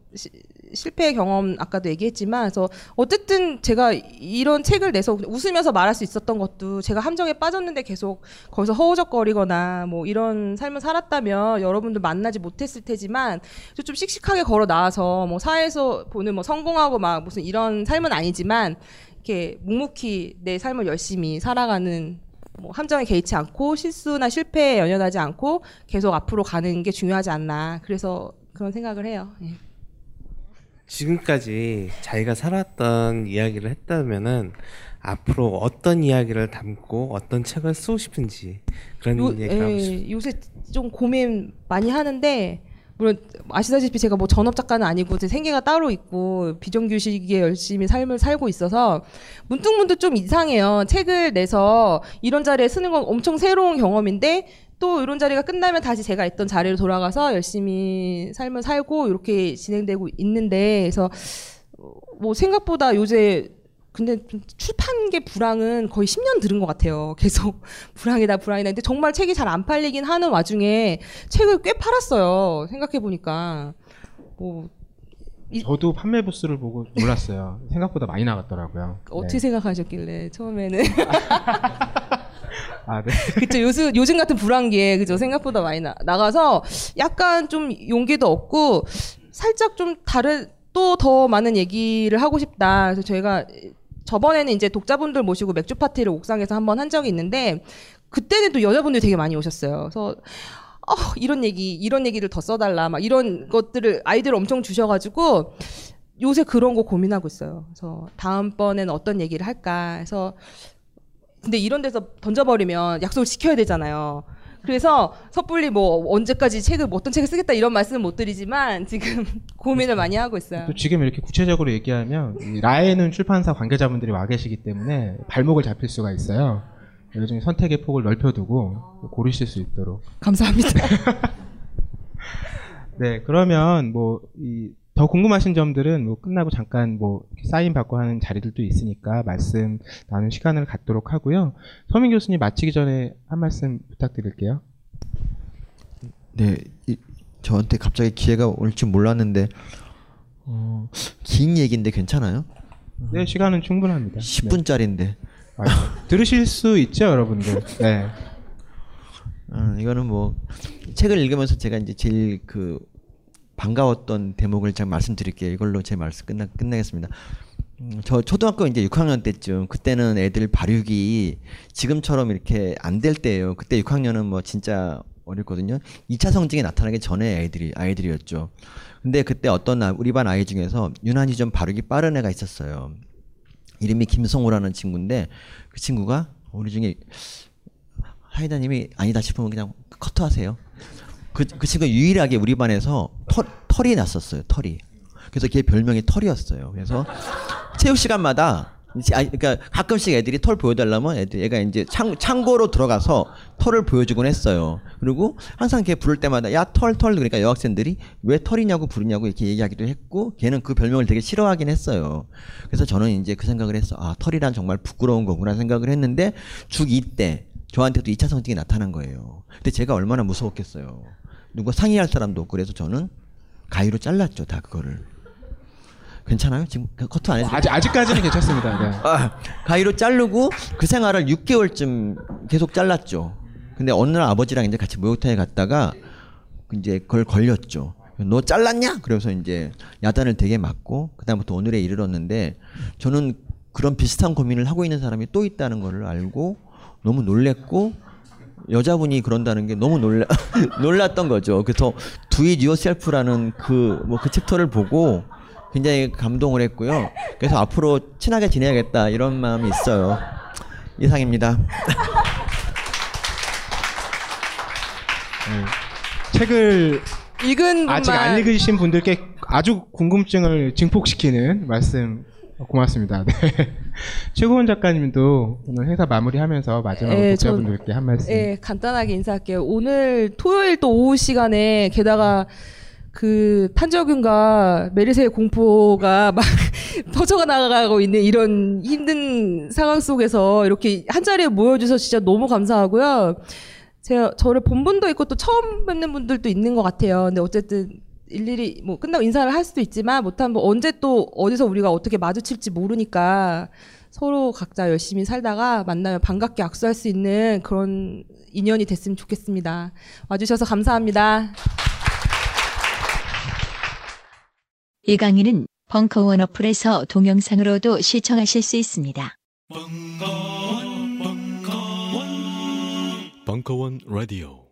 실패 경험 아까도 얘기했지만 그래서 어쨌든 제가 이런 책을 내서 웃으면서 말할 수 있었던 것도 제가 함정에 빠졌는데 계속 거기서 허우적거리거나 뭐 이런 삶을 살았다면 여러분들 만나지 못했을 테지만 좀 씩씩하게 걸어 나와서 뭐 사회에서 보는 뭐 성공하고 막 무슨 이런 삶은 아니지만 이렇게 묵묵히 내 삶을 열심히 살아가는 뭐 함정에 개의치 않고 실수나 실패에 연연하지 않고 계속 앞으로 가는 게 중요하지 않나 그래서 그런 생각을 해요. 예. 지금까지 자기가 살았던 이야기를 했다면은 앞으로 어떤 이야기를 담고 어떤 책을 쓰고 싶은지 그런 얘기를 하고 싶어요. 요새 좀 고민 많이 하는데 물론 아시다시피 제가 뭐 전업 작가는 아니고 제 생계가 따로 있고 비정규직에 열심히 삶을 살고 있어서 문득문득 좀 이상해요. 책을 내서 이런 자리에 쓰는 건 엄청 새로운 경험인데 또 이런 자리가 끝나면 다시 제가 있던 자리로 돌아가서 열심히 삶을 살고 이렇게 진행되고 있는데 그래서 뭐 생각보다 요새 근데 출판계 불황은 거의 10년 들은 것 같아요. 계속 불황이다. 근데 정말 책이 잘 안 팔리긴 하는 와중에 책을 꽤 팔았어요. 생각해보니까. 뭐 저도 판매 부스를 보고 몰랐어요. 생각보다 많이 나갔더라고요. 어떻게 네. 생각하셨길래 처음에는. 아, 네. 그쵸. 요즘 같은 불황기에, 그죠. 생각보다 많이 나가서 약간 좀 용기도 없고, 살짝 좀 다른, 또 더 많은 얘기를 하고 싶다. 그래서 저희가 저번에는 이제 독자분들 모시고 맥주 파티를 옥상에서 한 적이 있는데, 그때는 또 여자분들이 되게 많이 오셨어요. 그래서, 이런 얘기를 더 써달라. 막 이런 것들을, 아이디어를 엄청 주셔가지고, 요새 그런 거 고민하고 있어요. 그래서 다음번에는 어떤 얘기를 할까. 그래서, 근데 이런 데서 던져버리면 약속을 지켜야 되잖아요. 그래서 섣불리 뭐 언제까지 책을 어떤 책을 쓰겠다 이런 말씀은 못 드리지만 지금 고민을 많이 하고 있어요. 또 지금 이렇게 구체적으로 얘기하면 이 라에는 출판사 관계자분들이 와 계시기 때문에 발목을 잡힐 수가 있어요. 요즘 선택의 폭을 넓혀두고 고르실 수 있도록. 감사합니다. 네, 그러면 뭐 더 궁금하신 점들은 뭐 끝나고 잠깐 뭐 사인 받고 하는 자리들도 있으니까 말씀 나누는 시간을 갖도록 하고요. 서민 교수님 마치기 전에 한 말씀 부탁드릴게요. 네, 저한테 갑자기 기회가 올 줄 몰랐는데 긴 얘기인데 괜찮아요? 네, 시간은 충분합니다. 10분짜리인데. 네. 들으실 수 있죠, 여러분들. 네. 이거는 뭐 책을 읽으면서 제가 이제 제일 그 반가웠던 대목을 제가 말씀드릴게요. 이걸로 제 말씀 끝내겠습니다. 저 초등학교 이제 6학년 때쯤, 그때는 애들 발육이 지금처럼 이렇게 안 될 때예요. 그때 6학년은 뭐 진짜 어렸거든요. 2차 성징이 나타나기 전에 아이들이었죠. 근데 그때 어떤 우리 반 아이 중에서 유난히 좀 발육이 빠른 애가 있었어요. 이름이 김성호라는 친구인데 그 친구가 우리 중에 하이다님이 아니다 싶으면 그냥 커트하세요. 그 친구가 유일하게 우리 반에서 털이 났었어요. 털이. 그래서 걔 별명이 털이었어요. 그래서 체육 시간마다 그러니까 가끔씩 애들이 털 보여달라면 얘가 이제 창고로 들어가서 털을 보여주곤 했어요. 그리고 항상 걔 부를 때마다 야 털 그러니까 여학생들이 왜 털이냐고 부르냐고 이렇게 얘기하기도 했고 걔는 그 별명을 되게 싫어하긴 했어요. 그래서 저는 이제 그 생각을 했어. 아, 털이란 정말 부끄러운 거구나 생각을 했는데 중2 때 저한테도 2차 성징이 나타난 거예요. 근데 제가 얼마나 무서웠겠어요. 누가 상의할 사람도 없고. 그래서 저는 가위로 잘랐죠, 다 그거를. 괜찮아요? 지금 커트 안 해도 아직까지는 괜찮습니다. 네. 가위로 자르고 그 생활을 6개월쯤 계속 잘랐죠. 근데 어느 날 아버지랑 이제 같이 목욕탕에 갔다가 이제 그걸 걸렸죠. 너 잘랐냐? 그래서 이제 야단을 되게 맞고 그다음부터 오늘에 이르렀는데 저는 그런 비슷한 고민을 하고 있는 사람이 또 있다는 걸 알고 너무 놀랬고 여자분이 그런다는 게 너무 놀랐던 거죠. 그래서 Do It Yourself라는 그 챕터를 보고 굉장히 감동을 했고요. 그래서 앞으로 친하게 지내야겠다 이런 마음이 있어요. 이상입니다. 책을 읽은 아직 안 읽으신 분들께 아주 궁금증을 증폭시키는 말씀 고맙습니다. 네. 최고운 작가님도 오늘 행사 마무리하면서 마지막으로 독자분들께 한 말씀. 네, 간단하게 인사할게요. 오늘 토요일 또 오후 시간에 게다가 그 탄저균과 메르세의 공포가 막 퍼져가 나가고 있는 이런 힘든 상황 속에서 이렇게 한자리에 모여주셔서 진짜 너무 감사하고요. 저를 본 분도 있고 또 처음 뵙는 분들도 있는 것 같아요. 근데 어쨌든 일일이 뭐 끝나고 인사를 할 수도 있지만 못하면 뭐 언제 또 어디서 우리가 어떻게 마주칠지 모르니까 서로 각자 열심히 살다가 만나면 반갑게 악수할 수 있는 그런 인연이 됐으면 좋겠습니다. 와주셔서 감사합니다. 이 강의는 벙커원 어플에서 동영상으로도 시청하실 수 있습니다. 벙커원 라디오.